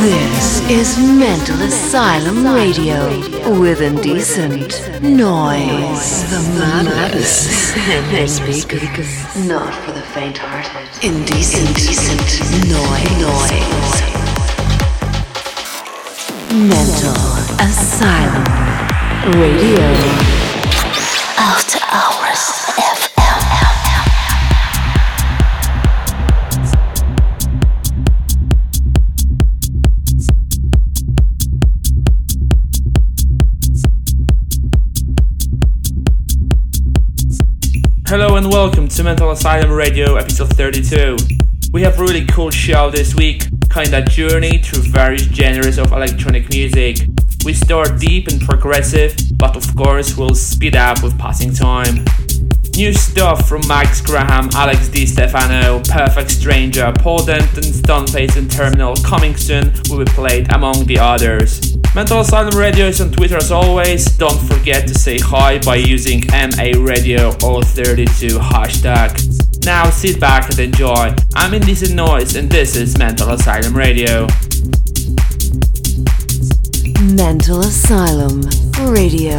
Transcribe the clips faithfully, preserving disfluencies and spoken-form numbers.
This is Mental Asylum Radio with Indecent Noise. The madness and speakers not for the faint-hearted. Indecent, Indecent Noise. Mental Asylum Radio. After Hours F M. Hello and welcome to Mental Asylum Radio episode thirty-two. We have a really cool show this week, kinda journey through various genres of electronic music. We start deep and progressive, but of course we'll speed up with passing time. New stuff from Max Graham, Alex Di Stefano, Perfect Stranger, Paul Denton, Stuntface and Terminal coming soon will be played among the others. Mental Asylum Radio is on Twitter as always. Don't forget to say hi by using M A Radio zero three two hashtag. Now sit back and enjoy. I'm Indecent Noise and this is Mental Asylum Radio. Mental Asylum Radio.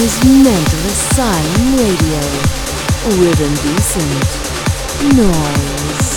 is Mental Asylum Radio with Indecent Noise.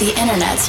the internet's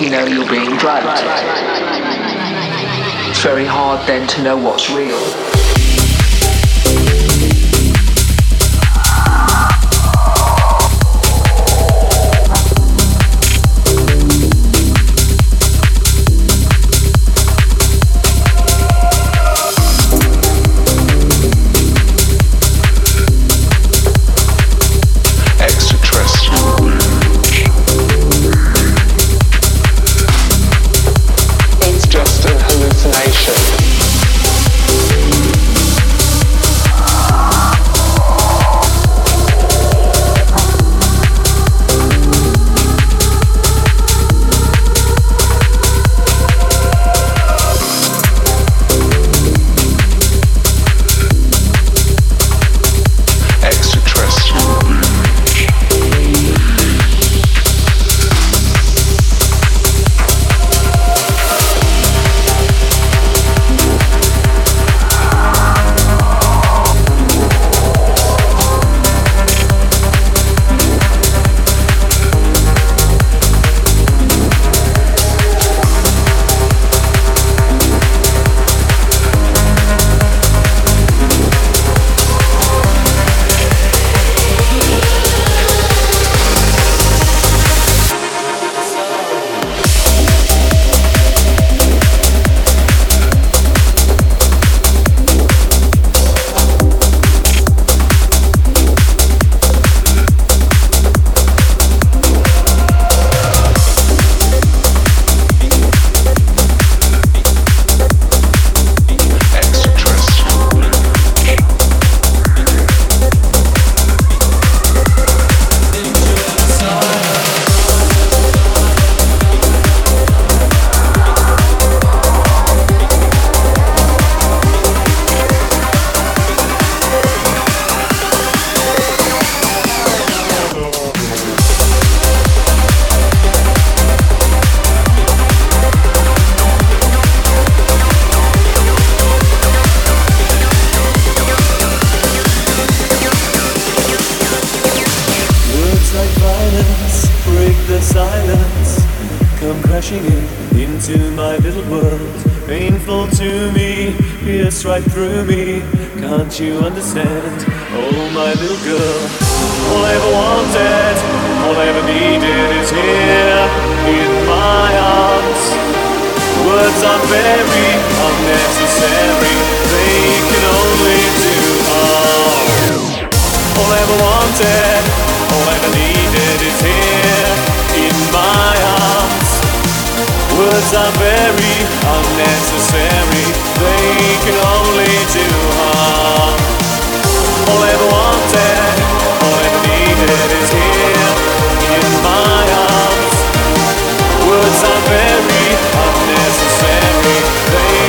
You know you're being drugged. It's very hard then to know what's real. Very unnecessary. They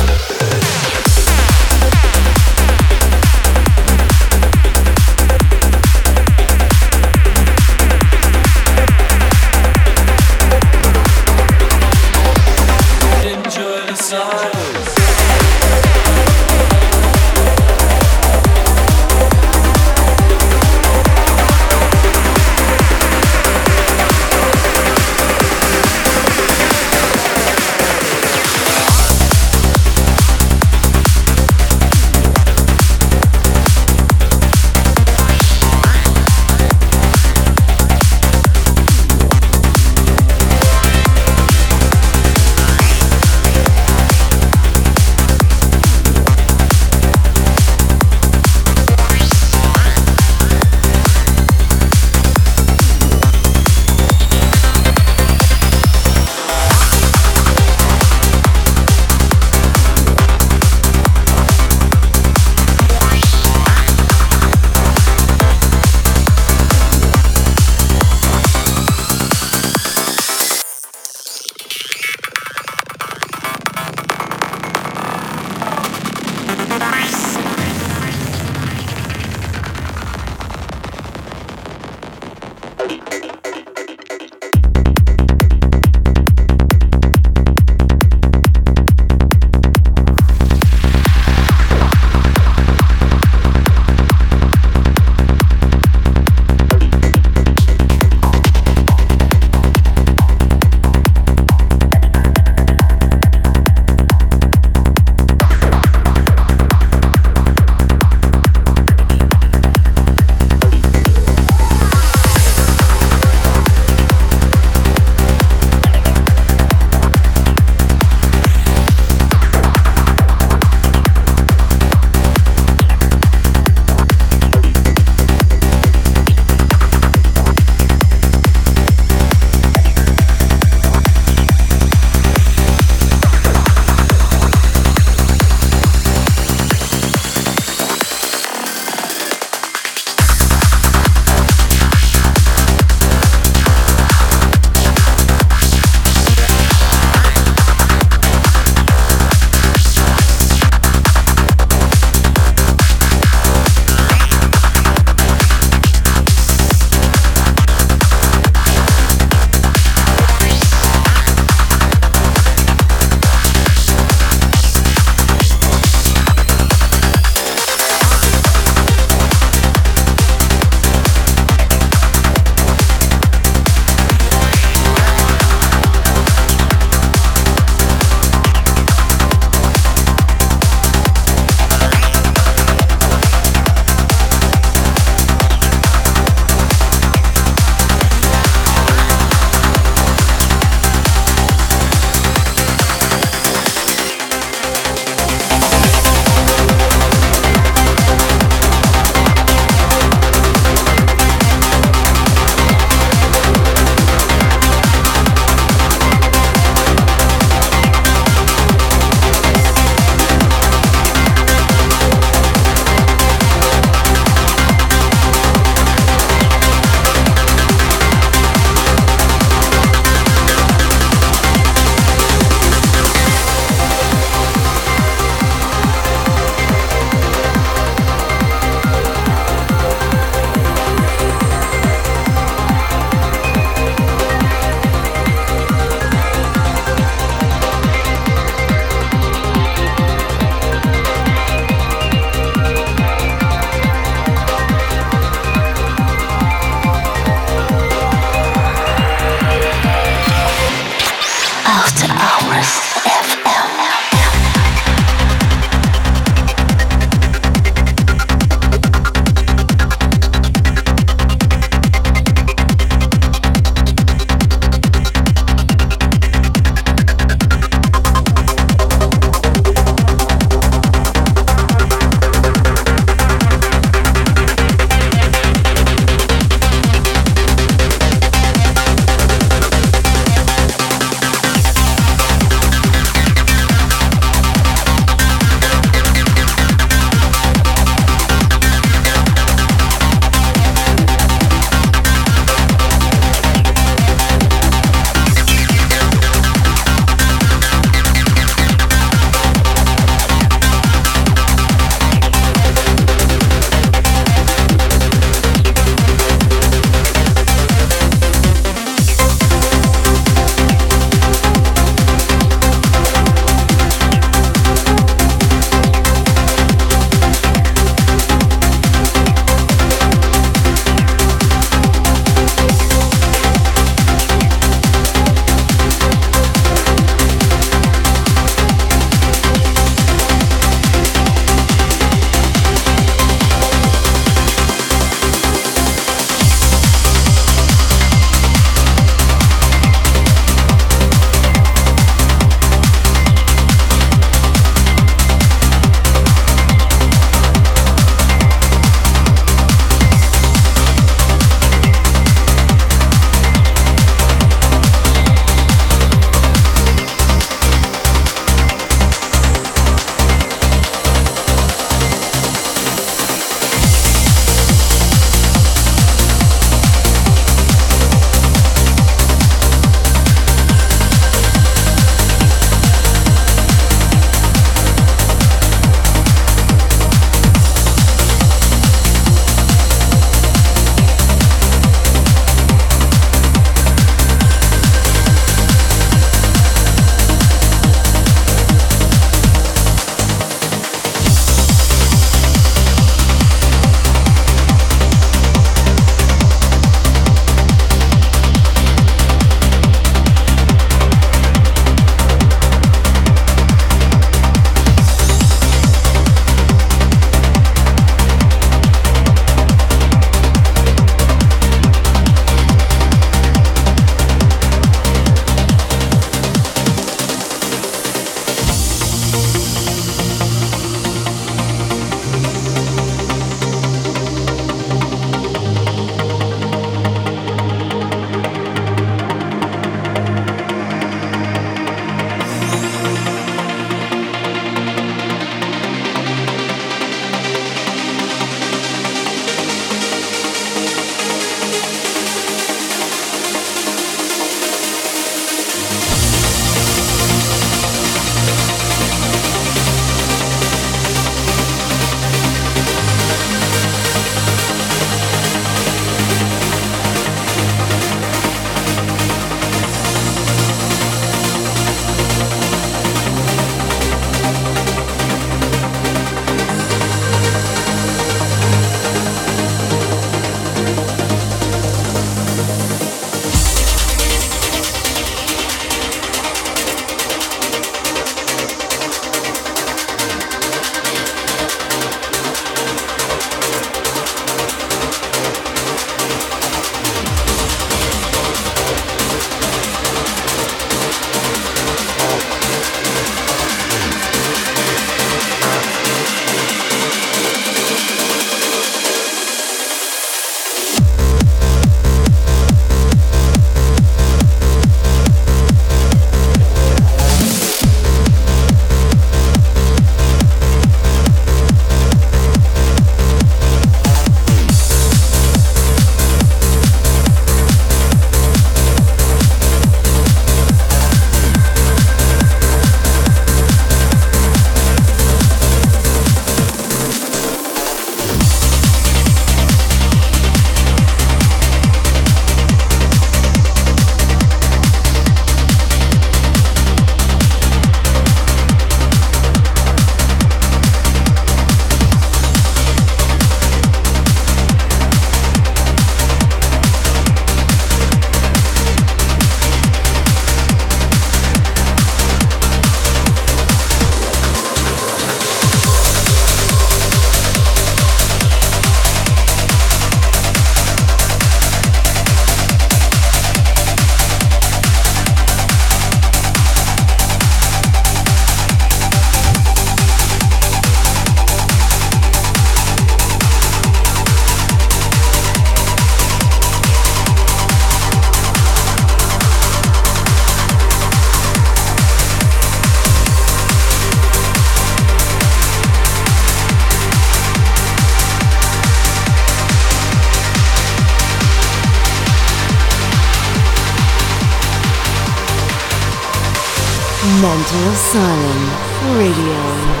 Mental Asylum Radio.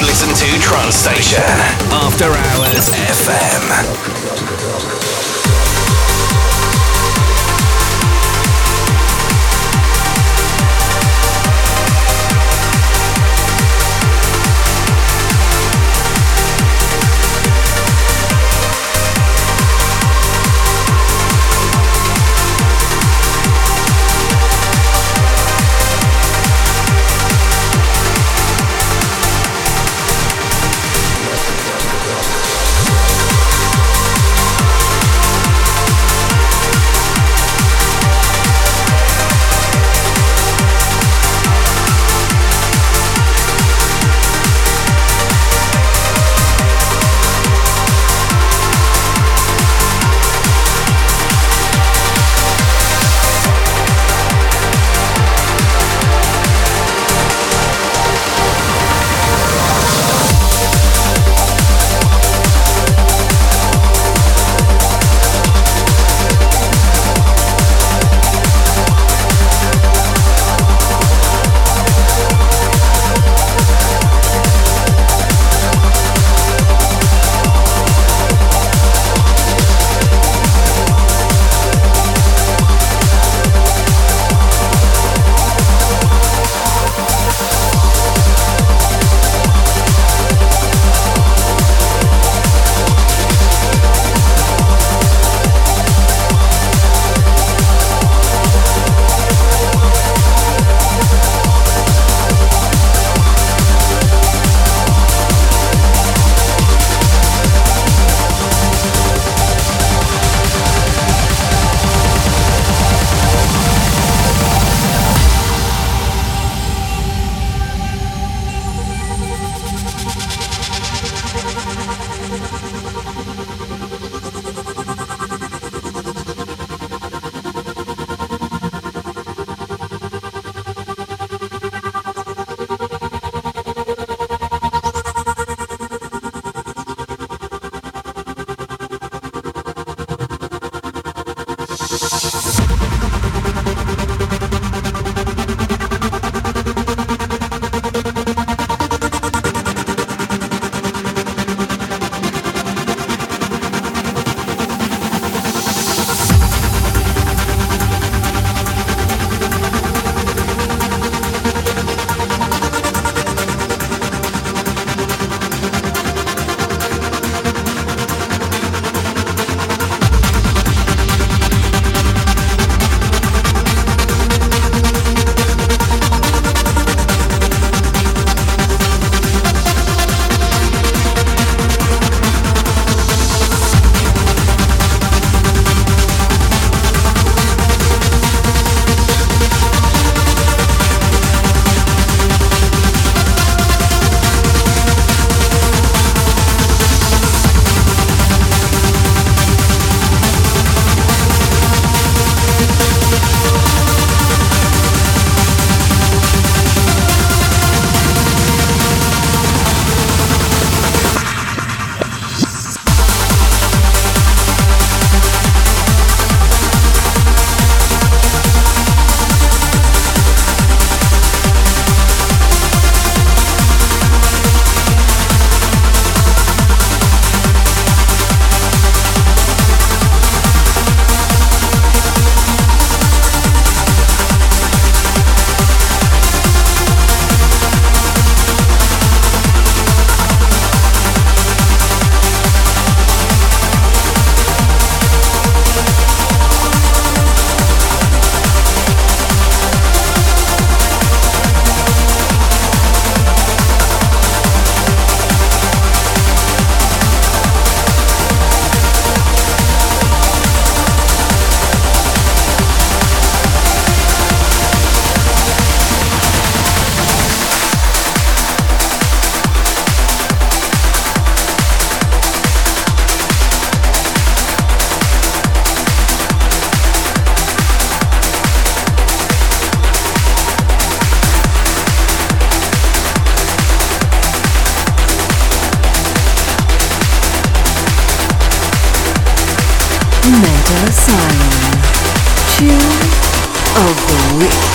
Listen to Trance Station, After Hours F M. Mental Asylum. Tune of the Week.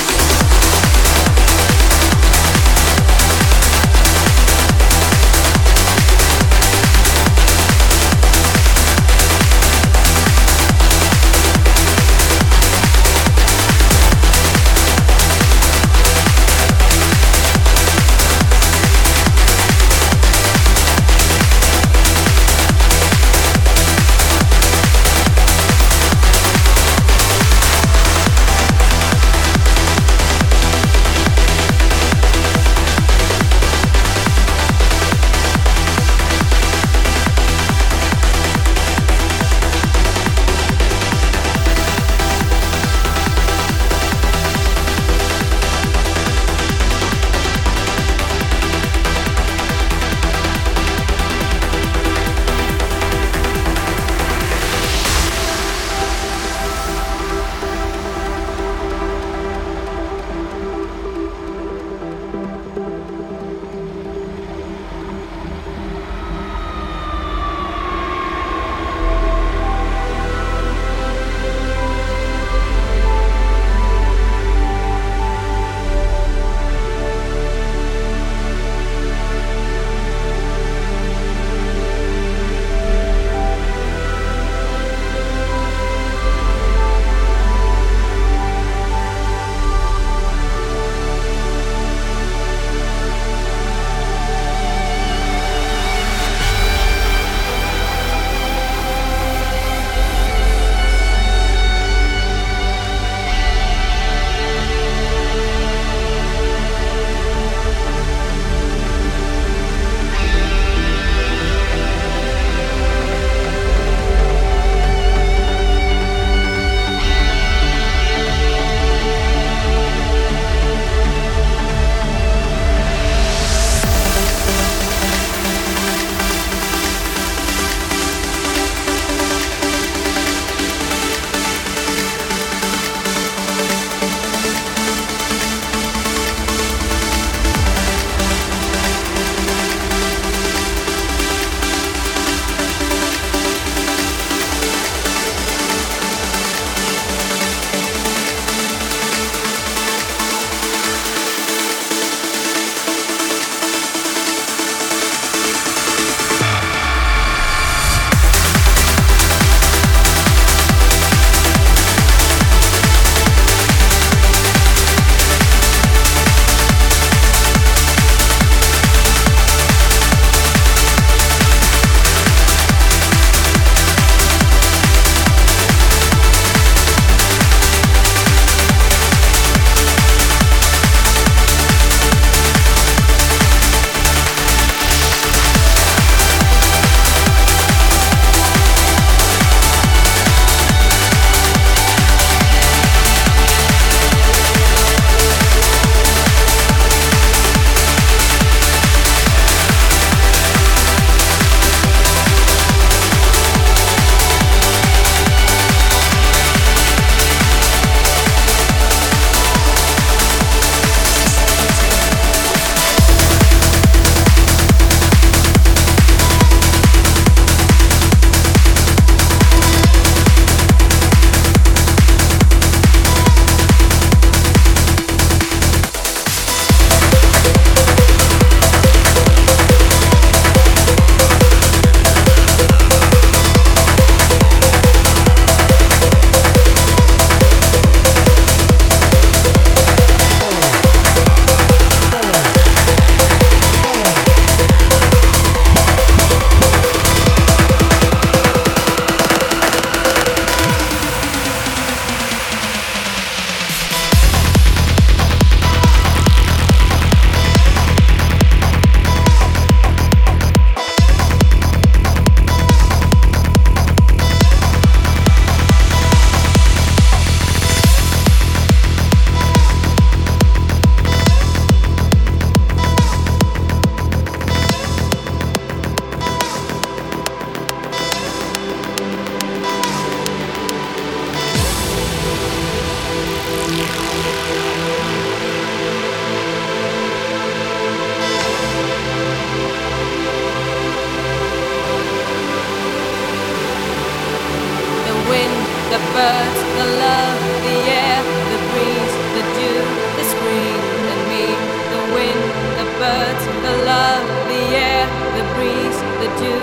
you,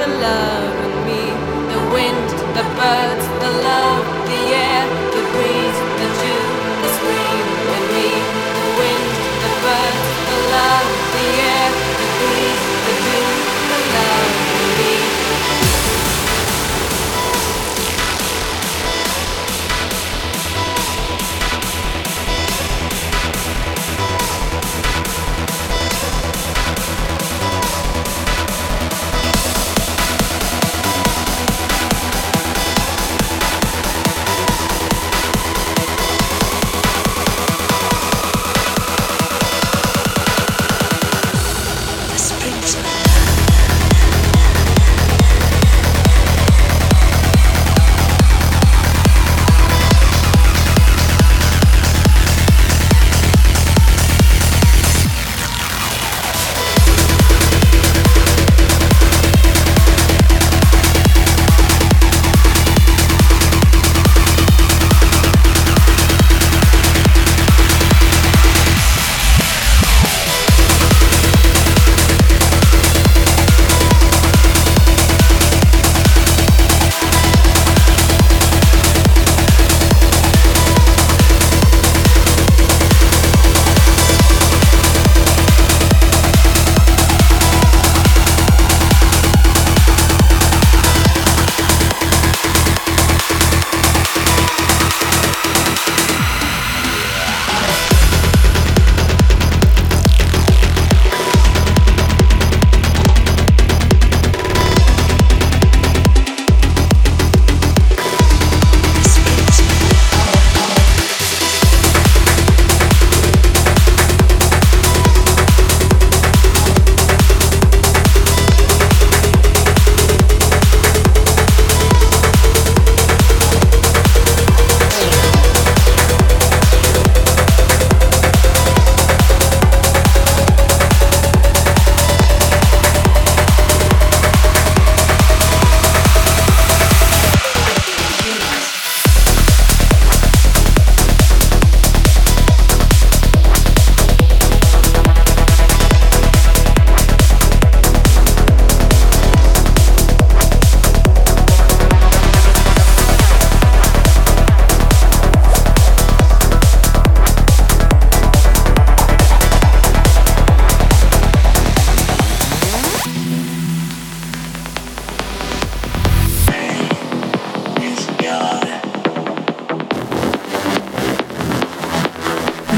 the love in me, the wind, the birds, the love, the air, the breeze, the dew, the scream in me, the wind, the birds, the love, the air, the breeze, the dew, the love in me.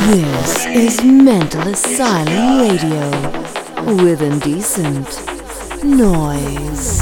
This is Mental Asylum Radio with Indecent Noise.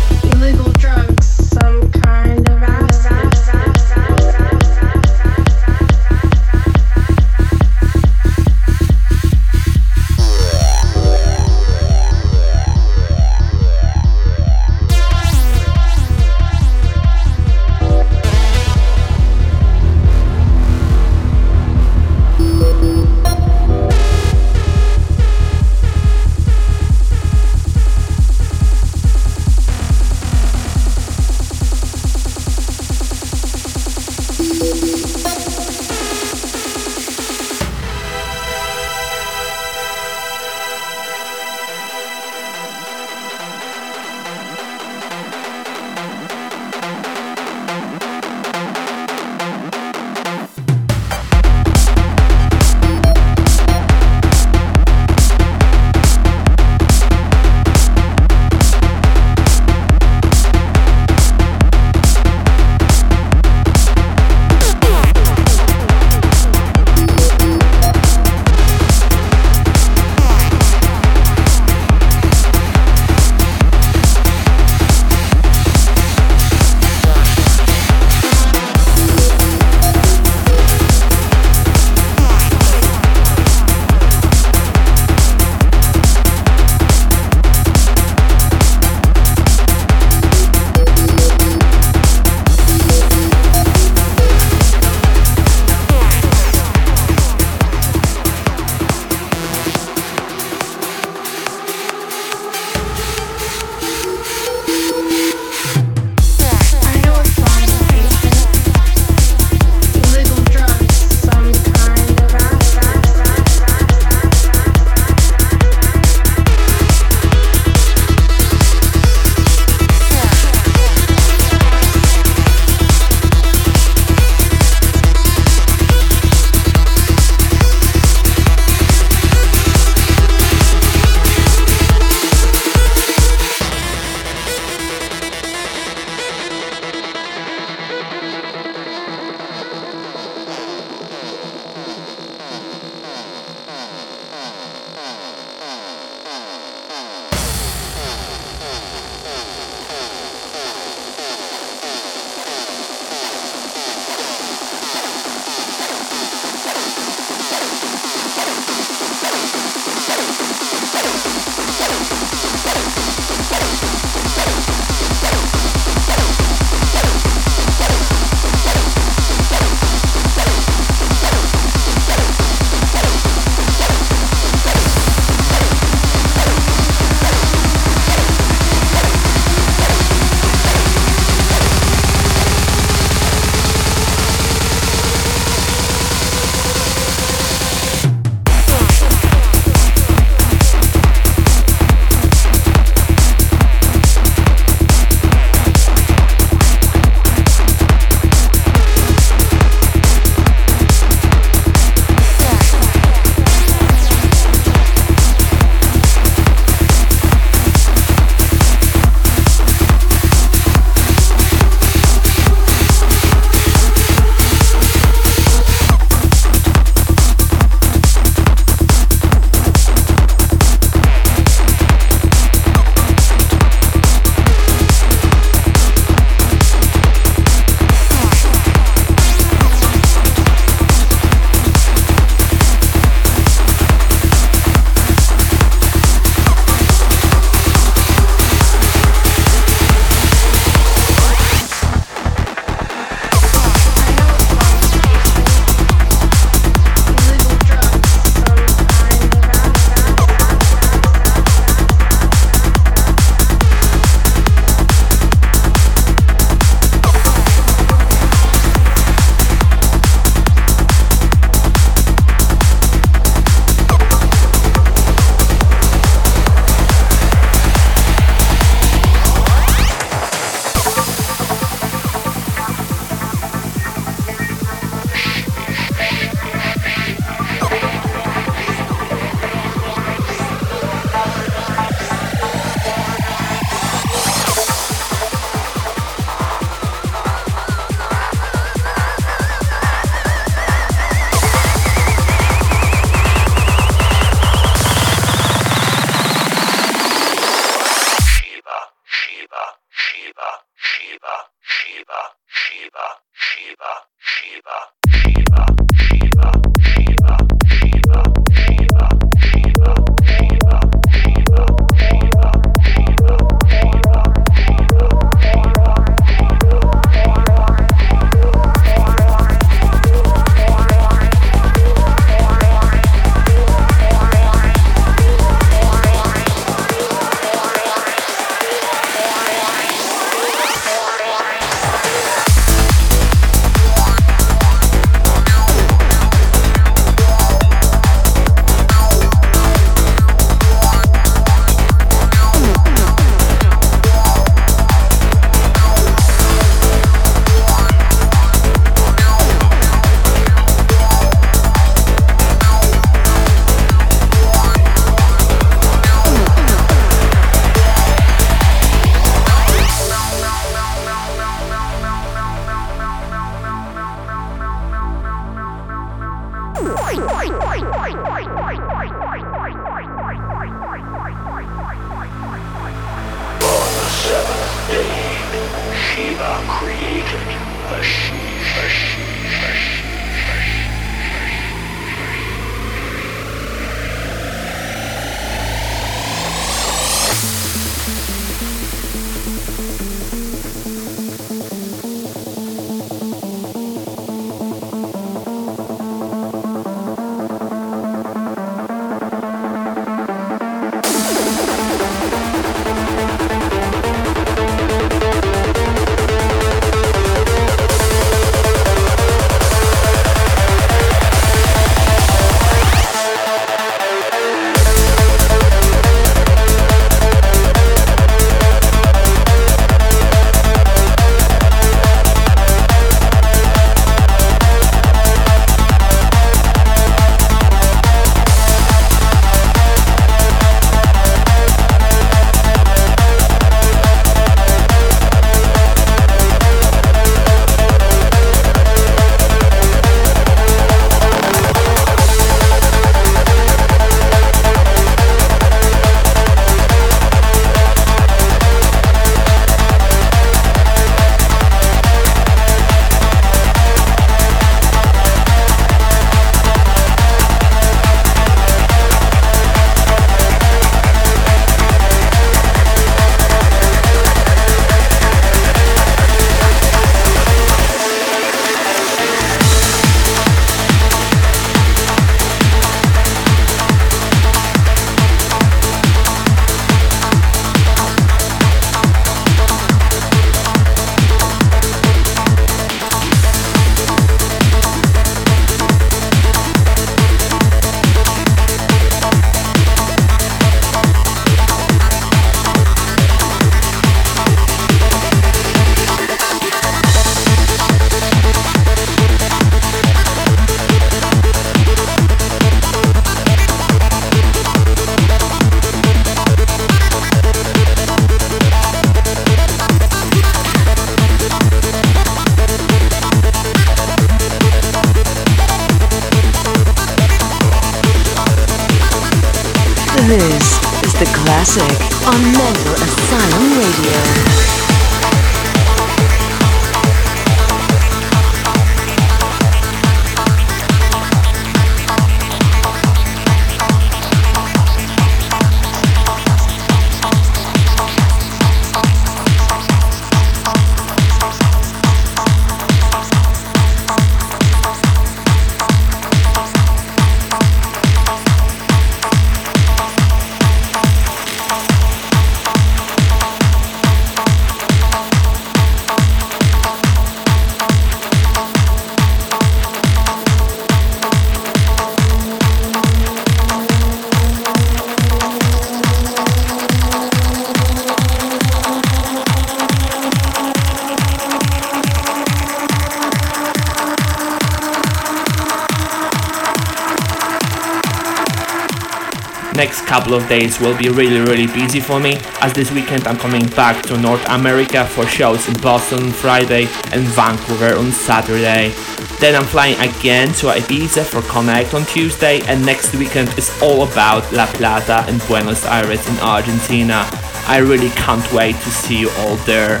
Next couple of days will be really really busy for me, as this weekend I'm coming back to North America for shows in Boston on Friday and Vancouver on Saturday. Then I'm flying again to Ibiza for Connect on Tuesday, and next weekend is all about La Plata and Buenos Aires in Argentina. I really can't wait to see you all there.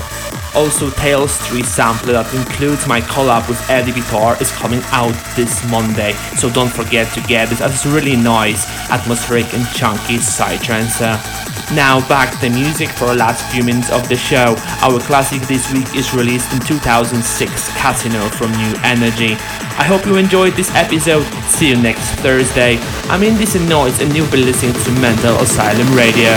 Also, Tales three sample that includes my collab with Eddie Vitar is coming out this Monday, so don't forget to get it. It's really nice, atmospheric and chunky psytrance. Now back to the music for the last few minutes of the show. Our classic this week is released in two thousand six, Casino from New Energy. I hope you enjoyed this episode. See you next Thursday. I'm Indecent Noise and you've been listening to Mental Asylum Radio.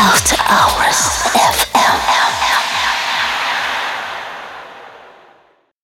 After Hours.